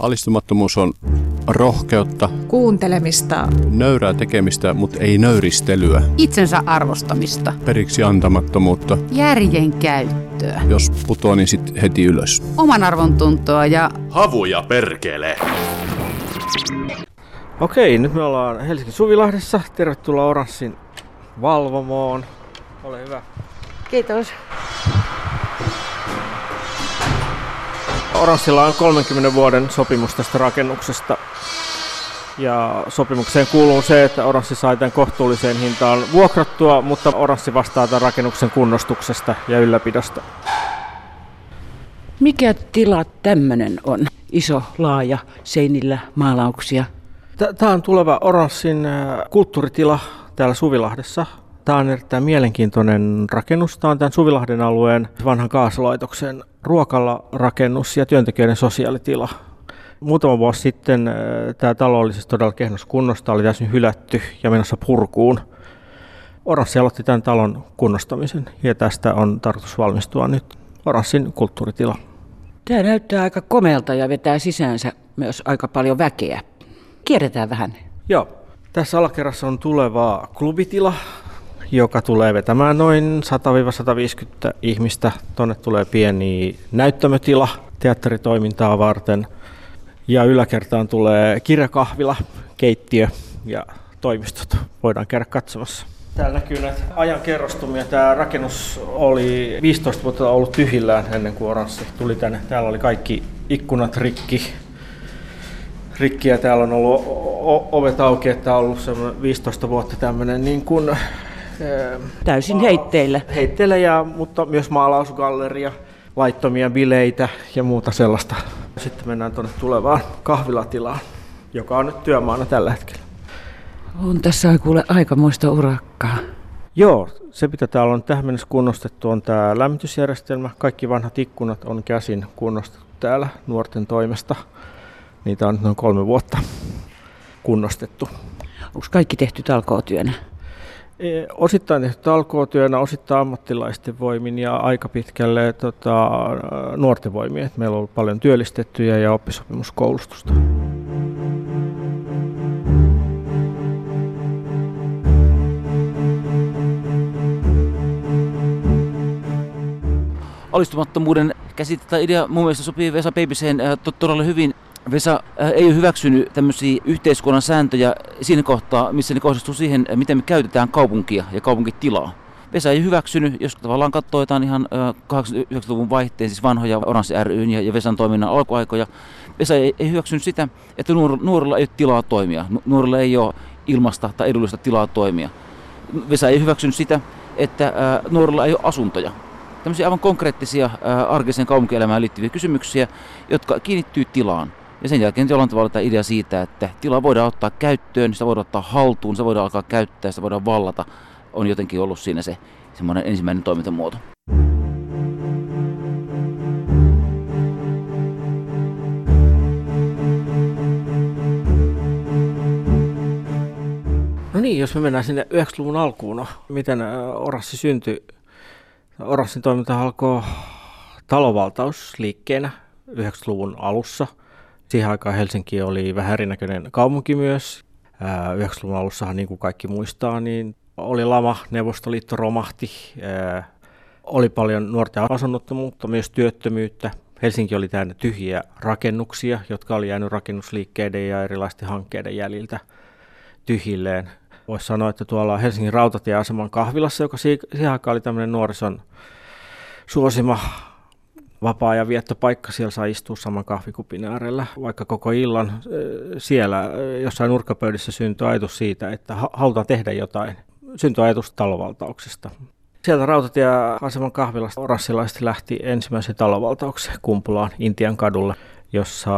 Alistumattomuus on rohkeutta, kuuntelemista, nöyrää tekemistä, mutta ei nöyristelyä, itsensä arvostamista, periksi antamattomuutta, järjen käyttöä. Jos putoaa, niin sit heti ylös. Oman arvon tuntoa ja havuja perkele. Okei, nyt me ollaan Helsingin Suvilahdessa. Tervetuloa Oranssin valvomoon. Ole hyvä. Kiitos. Oranssilla on 30 vuoden sopimus tästä rakennuksesta. Ja sopimukseen kuuluu se, että Oranssi sai tämän kohtuulliseen hintaan vuokrattua, mutta Oranssi vastaa tämän rakennuksen kunnostuksesta ja ylläpidosta. Mikä tila tämmöinen on? Iso, laaja, seinillä maalauksia. Tämä on tuleva Oranssin kulttuuritila täällä Suvilahdessa. Tämä on erittäin mielenkiintoinen rakennus. Tämä on tämän Suvilahden alueen vanhan kaasulaitoksen ruokalarakennus ja työntekijöiden sosiaalitila. Muutama vuosi sitten tämä talo oli siis todella kehnossa kunnossa, oli täysin hylätty ja menossa purkuun. Oranssi aloitti tämän talon kunnostamisen ja tästä on tarkoitus valmistua nyt Oranssin kulttuuritila. Tämä näyttää aika komealta ja vetää sisäänsä myös aika paljon väkeä. Kierretään vähän. Joo. Tässä alakerrassa on tuleva klubitila, joka tulee vetämään noin 100-150 ihmistä. Tuonne tulee pieni näyttämötila teatteritoimintaa varten. Ja yläkertaan tulee kirjakahvila, keittiö ja toimistot. Voidaan käydä katsomassa. Täällä näkyy näitä ajan kerrostumia. Tämä rakennus oli 15 vuotta ollut tyhjillään ennen kuin Oranssi tuli tänne. Täällä oli kaikki ikkunat rikki ja täällä on ollut ovet auki, että on ollut semmoinen 15 vuotta tämmöinen niin kuin täysin heitteillä. Heitteillä, mutta myös maalausgalleria, laittomia bileitä ja muuta sellaista. Sitten mennään tuonne tulevaan kahvilatilaan, joka on nyt työmaana tällä hetkellä. On tässä kuule aikamoista urakkaa. Joo, se mitä täällä on tähän mennessä kunnostettu on tämä lämmitysjärjestelmä. Kaikki vanhat ikkunat on käsin kunnostettu täällä nuorten toimesta. Niitä on noin 3 vuotta kunnostettu. Onko kaikki tehty talkootyönä? Osittain tehty talkootyönä, osittain ammattilaisten voimin ja aika pitkälle nuorten voimia. Et meillä on ollut paljon työllistettyjä ja oppisopimuskoulutusta. Alistumattomuuden käsite tai idea mun mielestä sopii Vesa Peipisen todella hyvin. Vesa ei ole hyväksynyt tämmöisiä yhteiskunnan sääntöjä siinä kohtaa, missä ne kohdistuu siihen, miten me käytetään kaupunkia ja kaupunkitilaa. Vesa ei hyväksynyt, jos tavallaan katsoo jotain ihan 89-luvun vaihteen, siis vanhoja Oranssi ry:n ja Vesan toiminnan alkuaikoja. Vesa ei hyväksynyt sitä, että nuorilla ei ole tilaa toimia, nuorilla ei ole ilmasta tai edullista tilaa toimia. Vesa ei hyväksynyt sitä, että nuorilla ei ole asuntoja. Tämmöisiä aivan konkreettisia arkiseen kaupunkielämään liittyviä kysymyksiä, jotka kiinnittyy tilaan. Ja sen jälkeen jollain tavalla tämä idea siitä, että tilaa voidaan ottaa käyttöön, sitä voidaan ottaa haltuun, sitä voidaan alkaa käyttää, sitä voidaan vallata, on jotenkin ollut siinä se semmoinen ensimmäinen toimintamuoto. No niin, jos me mennään sinne 90-luvun alkuun, miten Oranssi syntyi? Oranssin toiminta alkoi talonvaltausliikkeenä 90-luvun alussa. Siihen aikaan Helsinki oli vähän erinäköinen kaupunki myös. 90-luvun alussahan, niin kuin kaikki muistaa, niin oli lama, Neuvostoliitto romahti. Oli paljon nuorten asunnottomuutta, myös työttömyyttä. Helsinki oli täynnä tyhjiä rakennuksia, jotka oli jäänyt rakennusliikkeiden ja erilaisten hankkeiden jäljiltä tyhjilleen. Voisi sanoa, että tuolla Helsingin rautatieaseman kahvilassa, joka siihen aikaan oli tämmöinen nuorison suosima vapaa-ajan viettopaikka, siellä sai istua saman kahvikupin äärellä vaikka koko illan. Siellä jossain nurkkapöydissä syntyi ajatus siitä, että halutaan tehdä jotain. Syntyi ajatus talovaltauksesta. Sieltä rautatieaseman kahvilasta oranssilaiset lähti ensimmäiseen talovaltaukseen Kumpulaan, Intian kadulle, jossa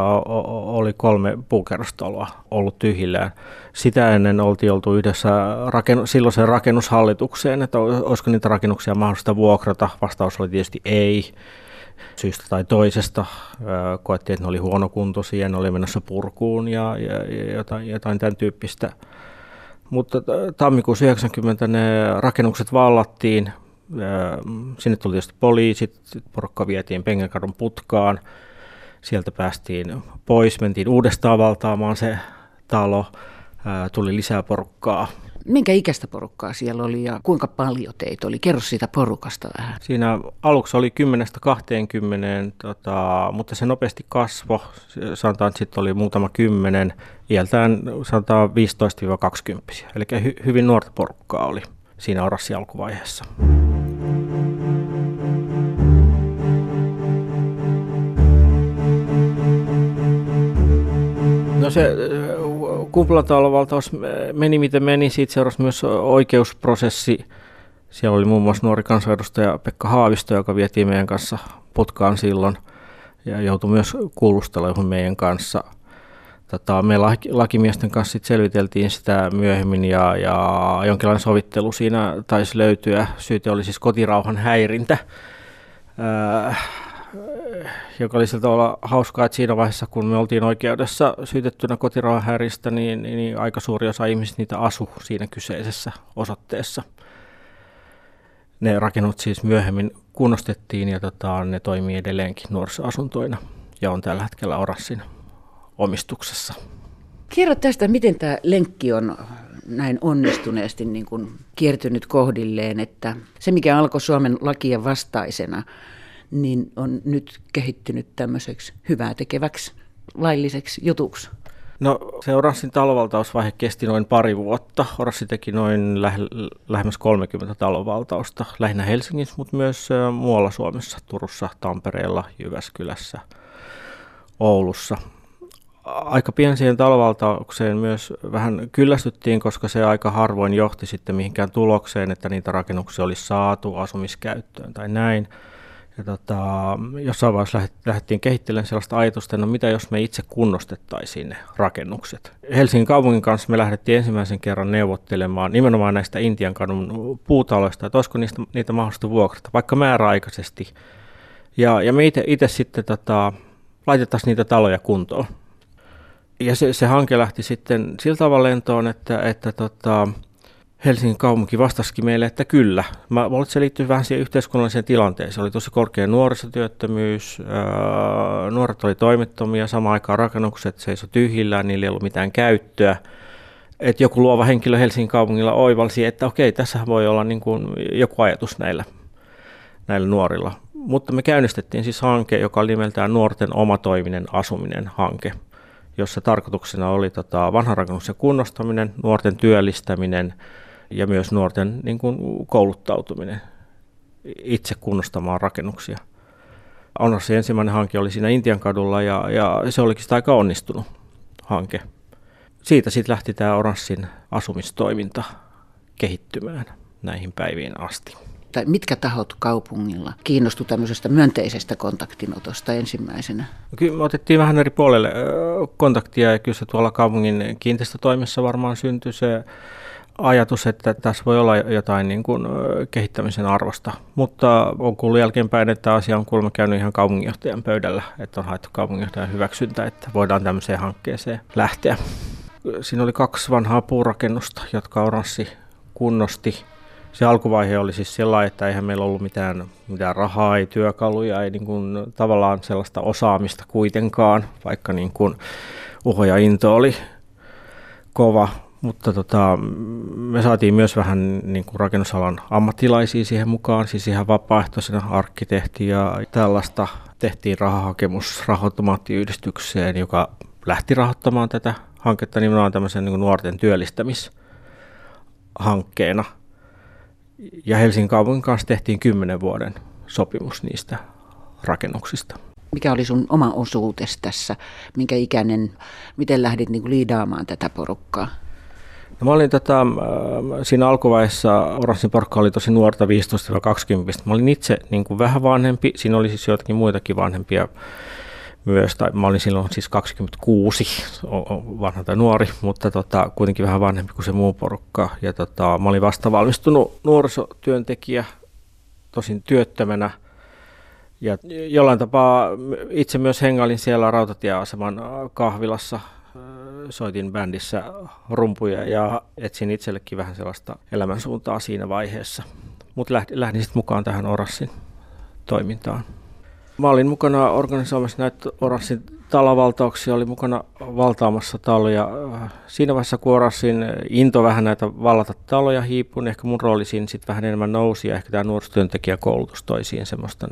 oli 3 puukerrostaloa ollut tyhjillään. Sitä ennen oltiin oltu yhdessä silloiseen rakennushallitukseen, että olisiko niitä rakennuksia mahdollista vuokrata. Vastaus oli tietysti ei. Syystä tai toisesta koettiin, että ne oli huonokuntoisia, ne oli menossa purkuun ja jotain tämän tyyppistä. Mutta tammikuussa 90 ne rakennukset vallattiin. Sinne tuli tietysti poliisit, porukka vietiin Pengenkadun putkaan. Sieltä päästiin pois, mentiin uudestaan valtaamaan se talo, tuli lisää porukkaa. Minkä ikäistä porukkaa siellä oli ja kuinka paljon teitä oli? Kerro siitä porukasta vähän. Siinä aluksi oli 10-20, mutta se nopeasti kasvoi. Sanotaan, että sitten oli muutama kymmenen, iältään sanotaan 15-20. Eli hyvin nuorta porukkaa oli siinä Orassin alkuvaiheessa. No se kuplatalonvaltaus meni miten meni, siitä seurasi myös oikeusprosessi. Siellä oli muun muassa nuori kansanedustaja Pekka Haavisto, joka vietiin meidän kanssa Putkaan silloin ja joutui myös kuulusteluihin meidän kanssa. Me lakimiesten kanssa sit selviteltiin sitä myöhemmin ja jonkinlainen sovittelu siinä taisi löytyä. Syyte oli siis kotirauhan häirintä. Joka oli siltä olla hauskaa, että siinä vaiheessa, kun me oltiin oikeudessa syytettynä kotirauhan häiristä, niin aika suuri osa ihmisistä niitä asui siinä kyseisessä osoitteessa. Ne rakennut siis myöhemmin kunnostettiin ja ne toimii edelleenkin nuorisoasuntoina ja on tällä hetkellä Orassin omistuksessa. Kerro tästä, miten tämä lenkki on näin onnistuneesti niin kuin kiertynyt kohdilleen, että se mikä alkoi Suomen lakia vastaisena, niin on nyt kehittynyt tämmöiseksi hyvää tekeväksi lailliseksi jutuksi? No se Orassin talonvaltausvaihe kesti noin pari vuotta. Orassi teki noin lähemmäs 30 talonvaltausta, lähinnä Helsingissä, mutta myös muualla Suomessa, Turussa, Tampereella, Jyväskylässä, Oulussa. Aika pian siihen talonvaltaukseen myös vähän kyllästyttiin, koska se aika harvoin johti sitten mihinkään tulokseen, että niitä rakennuksia oli saatu asumiskäyttöön tai näin. Ja jossain vaiheessa lähdettiin kehittelemään sellaista ajatusta, no mitä jos me itse kunnostettaisiin ne rakennukset. Helsingin kaupungin kanssa me lähdettiin ensimmäisen kerran neuvottelemaan nimenomaan näistä Intiankadun puutaloista, että olisiko niitä mahdollista vuokrata, vaikka määräaikaisesti. Ja me itse sitten laitettaisiin niitä taloja kuntoon. Ja se hanke lähti sitten sillä tavalla lentoon, että Helsingin kaupunki vastasikin meille, että kyllä. Mä voin, että se liittyy vähän siihen yhteiskunnalliseen tilanteeseen. Oli tosi korkea nuorisotyöttömyys, nuoret oli toimettomia, samaan aikaan rakennukset seisoi tyhjillään, niillä ei ollut mitään käyttöä. Et joku luova henkilö Helsingin kaupungilla oivalsi, että okei, tässä voi olla niin kuin joku ajatus näillä nuorilla. Mutta me käynnistettiin siis hanke, joka oli nimeltään Nuorten omatoiminen asuminen -hanke, jossa tarkoituksena oli vanhan rakennuksen kunnostaminen, nuorten työllistäminen ja myös nuorten niin kuin kouluttautuminen itse kunnostamaan rakennuksia. Orassin ensimmäinen hanke oli siinä Intiankadulla ja se olikin aika onnistunut hanke. Siitä sitten lähti tämä Orassin asumistoiminta kehittymään näihin päiviin asti. Mitkä tahot kaupungilla kiinnostui tämmöisestä myönteisestä kontaktinotosta ensimmäisenä? Kyllä me otettiin vähän eri puolelle kontaktia ja kyllä se tuolla kaupungin kiinteistötoimessa varmaan syntyi se ajatus, että tässä voi olla jotain niin kuin kehittämisen arvosta. Mutta on kuullut jälkeenpäin, että asia on kuulemma käynyt ihan kaupunginjohtajan pöydällä, että on haettu kaupunginjohtajan hyväksyntä, että voidaan tämmöiseen hankkeeseen lähteä. Siinä oli 2 vanhaa puurakennusta, jotka Orassi kunnosti. Se alkuvaihe oli siis sellainen, että eihän meillä ollut mitään rahaa, ei työkaluja, ei niin kuin tavallaan sellaista osaamista kuitenkaan, vaikka niin kuin uho ja into oli kova. Mutta me saatiin myös vähän niin kuin rakennusalan ammattilaisia siihen mukaan, siis ihan vapaaehtoisena arkkitehti ja tällaista. Tehtiin rahahakemus Raha-automaattiyhdistykseen, joka lähti rahoittamaan tätä hanketta nimenomaan tämmöisen niin kuin nuorten työllistämishankkeena. Ja Helsingin kaupungin kanssa tehtiin 10 vuoden sopimus niistä rakennuksista. Mikä oli sun oma osuutesi tässä? Minkä ikäinen, miten lähdit niin kuin liidaamaan tätä porukkaa? No, mä olin siinä alkuvaiheessa Orassin porukka oli tosi nuorta, 15-20. Mä olin itse niin kuin vähän vanhempi, siinä oli siis joitakin muitakin vanhempia myös. Tai mä olin silloin siis 26, vanha tai nuori, mutta kuitenkin vähän vanhempi kuin se muu porukka. Ja mä olin vasta valmistunut nuorisotyöntekijä, tosin työttömänä. Ja jollain tapaa itse myös hengailin siellä Rautatieaseman kahvilassa, soitin bändissä rumpuja ja etsin itsellekin vähän sellaista elämänsuuntaa siinä vaiheessa. Mutta lähdin sitten mukaan tähän Orassin toimintaan. Mä olin mukana organisoimassa näitä Oranssin talavaltauksia, olin mukana valtaamassa taloja. Siinä vaiheessa, kun Oranssin into vähän näitä vallata taloja hiipui, niin ehkä mun rooli siinä sitten vähän enemmän nousi, ja ehkä tämä nuorisotyöntekijäkoulutus toi siihen semmoista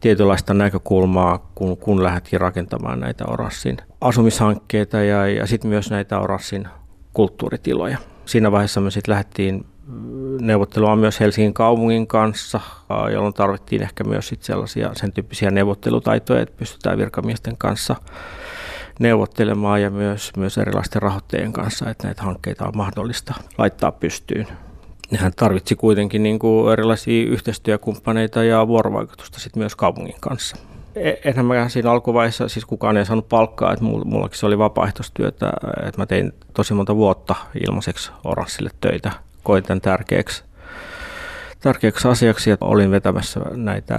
tietynlaista näkökulmaa, kun lähdettiin rakentamaan näitä Oranssin asumishankkeita ja sitten myös näitä Oranssin kulttuuritiloja. Siinä vaiheessa me sitten lähdettiin neuvottelua myös Helsingin kaupungin kanssa, jolloin tarvittiin ehkä myös sit sellaisia sen tyyppisiä neuvottelutaitoja, että pystytään virkamiesten kanssa neuvottelemaan ja myös erilaisten rahoittajien kanssa, että näitä hankkeita on mahdollista laittaa pystyyn. Nehän tarvitsi kuitenkin niin kuin erilaisia yhteistyökumppaneita ja vuorovaikutusta sit myös kaupungin kanssa. Enhän mä siinä alkuvaiheessa, siis kukaan ei saanut palkkaa, että mullakin se oli vapaaehtoistyötä, että mä tein tosi monta vuotta ilmaiseksi Oranssille töitä. Koin tämän tärkeäksi asiaksi, että olin vetämässä näitä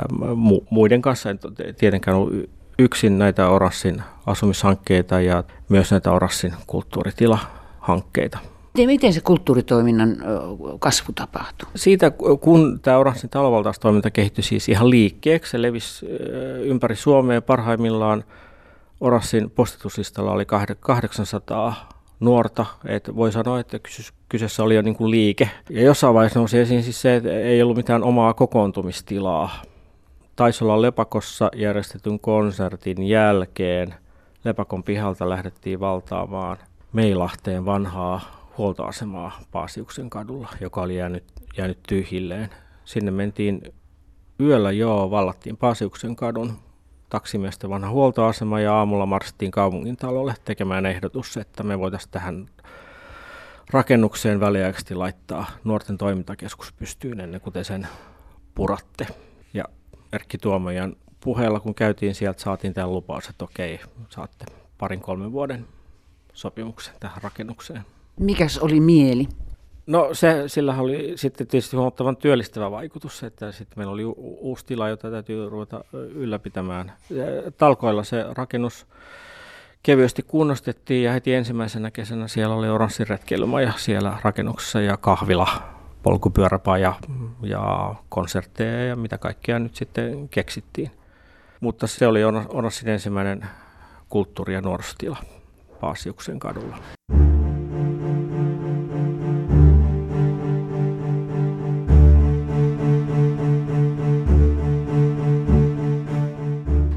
muiden kanssa, en tietenkään ollut yksin, näitä Oranssin asumishankkeita ja myös näitä Oranssin kulttuuritilahankkeita. Miten se kulttuuritoiminnan kasvu tapahtuu? Siitä, kun tämä Oranssin talovaltaustoiminta kehittyi siis ihan liikkeeksi, se levisi ympäri Suomea. Parhaimmillaan Oranssin postituslistalla oli 800 nuorta, että voi sanoa, että kyseessä oli jo niin kuin liike. Ja jossain vaiheessa nousi esiin siis se, että ei ollut mitään omaa kokoontumistilaa. Taisi olla Lepakossa järjestetyn konsertin jälkeen. Lepakon pihalta lähdettiin valtaamaan Meilahteen vanhaa huoltoasemaa Paasiuksen kadulla, joka oli jäänyt tyhjilleen. Sinne mentiin yöllä, vallattiin Paasiuksen kadun. Taksimiesten vanha huoltoasema ja aamulla marssittiin kaupungintalolle tekemään ehdotus, että me voitaisiin tähän rakennukseen väliaikaisesti laittaa nuorten toimintakeskus pystyyn ennen kuin te sen puratte. Ja Erkki Tuomiojan puheella, kun käytiin sieltä, saatiin tämän lupaus, että okei, saatte 2-3 vuoden sopimuksen tähän rakennukseen. Mikäs oli mieli? No sillähän oli sitten tietysti huomattavan työllistävä vaikutus, että sitten meillä oli uusi tila, jota täytyy ruveta ylläpitämään. Talkoilla se rakennus kevyesti kunnostettiin ja heti ensimmäisenä kesänä siellä oli Oranssin retkeilymaja siellä rakennuksessa ja kahvila, polkupyöräpaja ja konsertteja ja mitä kaikkea nyt sitten keksittiin. Mutta se oli Oranssin ensimmäinen kulttuuri- ja nuorisotila Paasiuksen kadulla.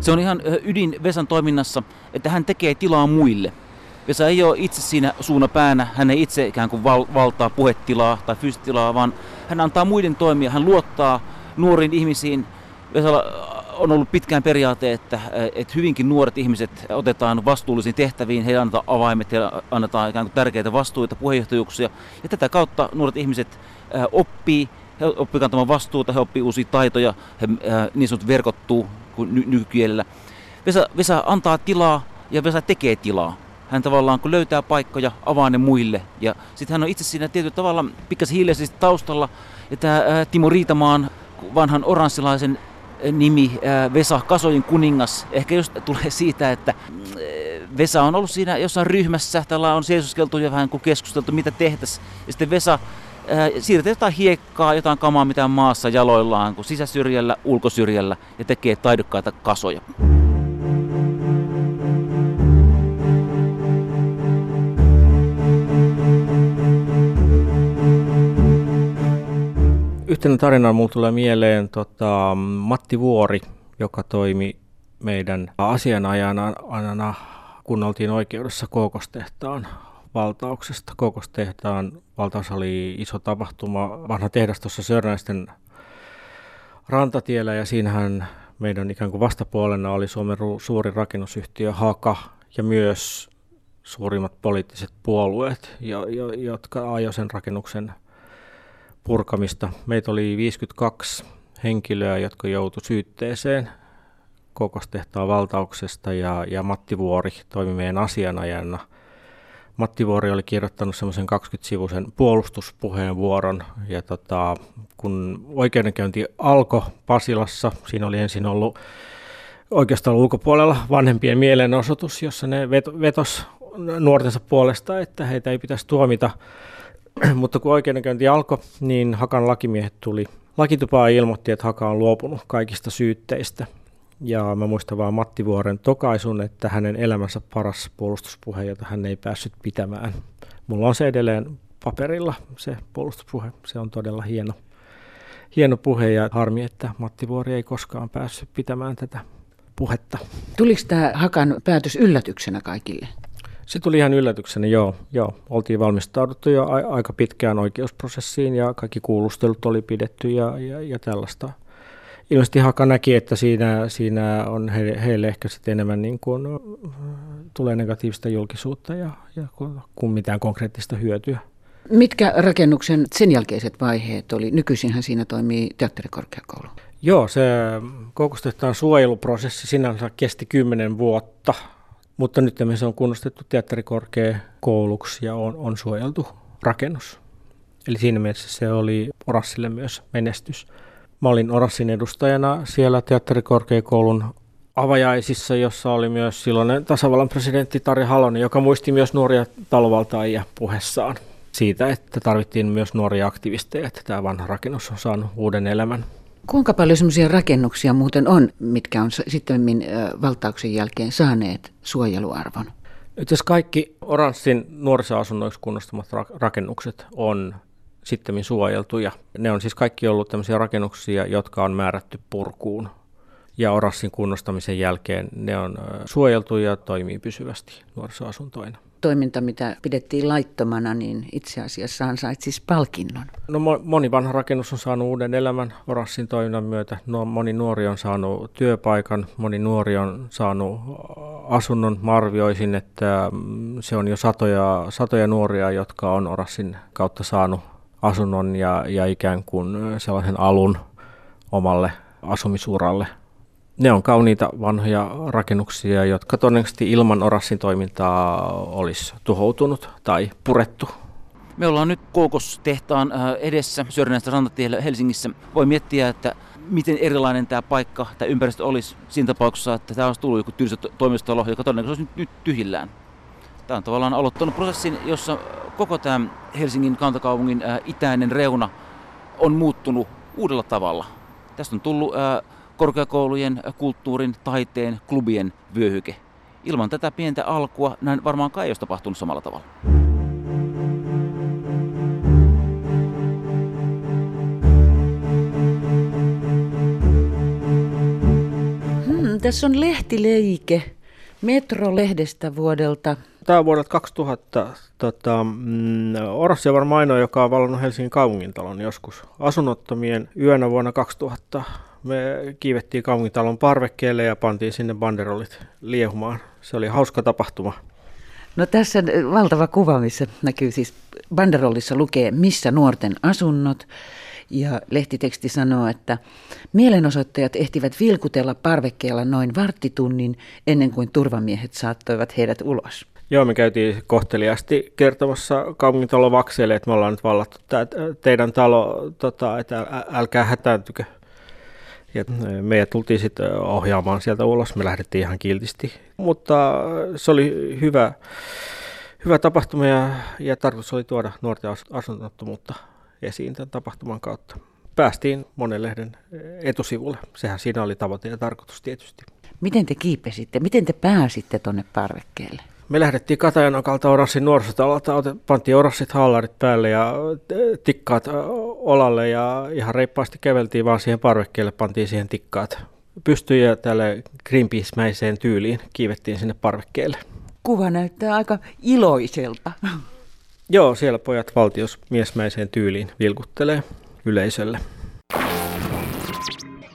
Se on ihan ydin Vesan toiminnassa, että hän tekee tilaa muille. Vesa ei ole itse siinä suunapäänä, hän ei itse ikään kuin valtaa puhetilaa tai fyysistilaa, vaan hän antaa muiden toimia, hän luottaa nuoriin ihmisiin. Vesalla on ollut pitkään periaate, että hyvinkin nuoret ihmiset otetaan vastuullisiin tehtäviin, heille annetaan avaimet ja annetaan ikään kuin tärkeitä vastuita, puheenjohtajuuksia. Ja tätä kautta nuoret ihmiset oppii, he oppii kantamaan vastuuta, he oppii uusia taitoja, he niin sanottu verkottuu. Kuin nykykielellä. Vesa antaa tilaa ja Vesa tekee tilaa. Hän tavallaan kun löytää paikkoja, avaa ne muille. Ja sitten hän on itse siinä tietyllä tavalla pikkasen hiljaisesti taustalla. Ja tämä Timo Riitamaan vanhan oranssilaisen nimi Vesa Kasojen kuningas ehkä just tulee siitä, että Vesa on ollut siinä jossain ryhmässä. Tällä on seisoskeltu ja vähän keskusteltu mitä tehtäisiin. Ja sitten Vesa siirtää jotain hiekkaa, jotain kamaa, mitä maassa jaloillaan, kun sisäsyrjällä, ulkosyrjällä ja tekee taidokkaita kasoja. Yhtenä tarinana minulle tulee mieleen Matti Vuori, joka toimi meidän asianajana, kun oltiin oikeudessa Kookostehtaan valtauksesta. Kookostehtaan valtaus oli iso tapahtuma, vanha tehdas tuossa Sörnäisten rantatiellä, ja siinähän meidän ikään kuin vastapuolena oli Suomen suurin rakennusyhtiö Haka ja myös suurimmat poliittiset puolueet, jotka ajoi sen rakennuksen purkamista. Meitä oli 52 henkilöä, jotka joutuivat syytteeseen Kookostehtaan valtauksesta, ja Matti Vuori toimi meidän asianajana. Matti Vuori oli kirjoittanut semmoisen 20-sivuisen puolustuspuheenvuoron, ja kun oikeudenkäynti alkoi Pasilassa, siinä oli ensin ollut oikeastaan ulkopuolella vanhempien mielenosoitus, jossa ne vetos nuortensa puolesta, että heitä ei pitäisi tuomita, mutta kun oikeudenkäynti alkoi, niin Hakan lakimiehet tuli lakitupaan ja ilmoitti, että Haka on luopunut kaikista syytteistä. Ja mä muistan vaan Matti Vuoren tokaisun, että hänen elämänsä paras puolustuspuhe, jota hän ei päässyt pitämään. Mulla on se edelleen paperilla, se puolustuspuhe. Se on todella hieno puhe ja harmi, että Matti Vuori ei koskaan päässyt pitämään tätä puhetta. Tuliko tämä Hakan päätös yllätyksenä kaikille? Se tuli ihan yllätyksenä, joo. Oltiin valmistauduttu jo aika pitkään oikeusprosessiin ja kaikki kuulustelut oli pidetty ja tällaista. Ilmeisesti Haka näki, että siinä on heille ehkä sitten enemmän niin kuin tulee negatiivista julkisuutta ja kun mitään konkreettista hyötyä. Mitkä rakennuksen sen jälkeiset vaiheet oli? Nykyisinhän siinä toimii teatterikorkeakoulu. Joo, se Koukustehtaan suojeluprosessi sinänsä kesti 10 vuotta, mutta nyt se on kunnostettu teatterikorkeakouluksi ja on suojeltu rakennus. Eli siinä mielessä se oli Orassille myös menestys. Mä olin Orassin edustajana siellä teatterikorkeakoulun avajaisissa, jossa oli myös silloinen tasavallan presidentti Tarja Halonen, joka muisti myös nuoria talvaltaajia puheessaan siitä, että tarvittiin myös nuoria aktivisteja, että tämä vanha rakennus on saanut uuden elämän. Kuinka paljon sellaisia rakennuksia muuten on, mitkä on sitten valtauksen jälkeen saaneet suojeluarvon? Itse asiassa kaikki Oranssin nuorisoasunnoiksi kunnostamat rakennukset on sittemmin suojeltuja. Ne on siis kaikki ollut tämmöisiä rakennuksia, jotka on määrätty purkuun. Ja Orassin kunnostamisen jälkeen ne on suojeltu ja toimii pysyvästi nuorisoasuntoina. Toiminta, mitä pidettiin laittomana, niin itse asiassa ansaitsi siis palkinnon. No, moni vanha rakennus on saanut uuden elämän Orassin toiminnan myötä. No, moni nuori on saanut työpaikan, moni nuori on saanut asunnon. Mä arvioisin, että se on jo satoja nuoria, jotka on Orassin kautta saanut asunnon ja ikään kuin sellaisen alun omalle asumisuralle. Ne on kauniita vanhoja rakennuksia, jotka todennäköisesti ilman Orassin toimintaa olisi tuhoutunut tai purettu. Me ollaan nyt Koukostehtaan edessä Sörnäistä rantatiellä Helsingissä. Voi miettiä, että miten erilainen tämä paikka tai ympäristö olisi siinä tapauksessa, että tämä olisi tullut joku tylsä toimistotalo, joka todennäköisesti olisi nyt tyhjillään. Tämä on tavallaan aloittanut prosessin, jossa koko tämä Helsingin kantakaupungin itäinen reuna on muuttunut uudella tavalla. Tästä on tullut korkeakoulujen, kulttuurin, taiteen, klubien vyöhyke. Ilman tätä pientä alkua näin varmaankaan ei olisi tapahtunut samalla tavalla. Tässä on lehtileike Metro-lehdestä vuodelta. Tämä on vuodelta 2000. Orassi on varmaan ainoa, joka on valinnut Helsingin kaupungintalon joskus. Asunnottomien yönä vuonna 2000. Me kiivettiin kaupungintalon parvekkeelle ja pantiin sinne banderollit liehumaan. Se oli hauska tapahtuma. No, tässä on valtava kuva, missä näkyy siis banderollissa lukee, missä nuorten asunnot. Ja lehtiteksti sanoo, että mielenosoittajat ehtivät vilkutella parvekkeella noin varttitunnin ennen kuin turvamiehet saattoivat heidät ulos. Joo, me käytiin kohteliaasti kertomassa kaupungintalon vakseille, että me ollaan nyt vallattu teidän talo, että älkää hätääntykö. Ja meidät tultiin sitten ohjaamaan sieltä ulos, me lähdettiin ihan kiltisti, mutta se oli hyvä tapahtuma ja tarkoitus oli tuoda nuorten asunnottomuutta esiin tämän tapahtuman kautta. Päästiin monen lehden etusivulle, sehän siinä oli tavoite ja tarkoitus tietysti. Miten te kiipesitte, miten te pääsitte tuonne parvekkeelle? Me lähdettiin Katajanokalta Orassin nuorisotalolta, pantiin Orassit hallarit päälle ja tikkaat olalle ja ihan reippaasti käveltiin vaan siihen parvekkeelle, pantiin siihen tikkaat pystyyn ja tälle Greenpeace-mäiseen tyyliin kiivettiin sinne parvekkeelle. Kuva näyttää aika iloiselta. Joo, siellä pojat valtiosmiesmäiseen tyyliin vilkuttelee yleisölle.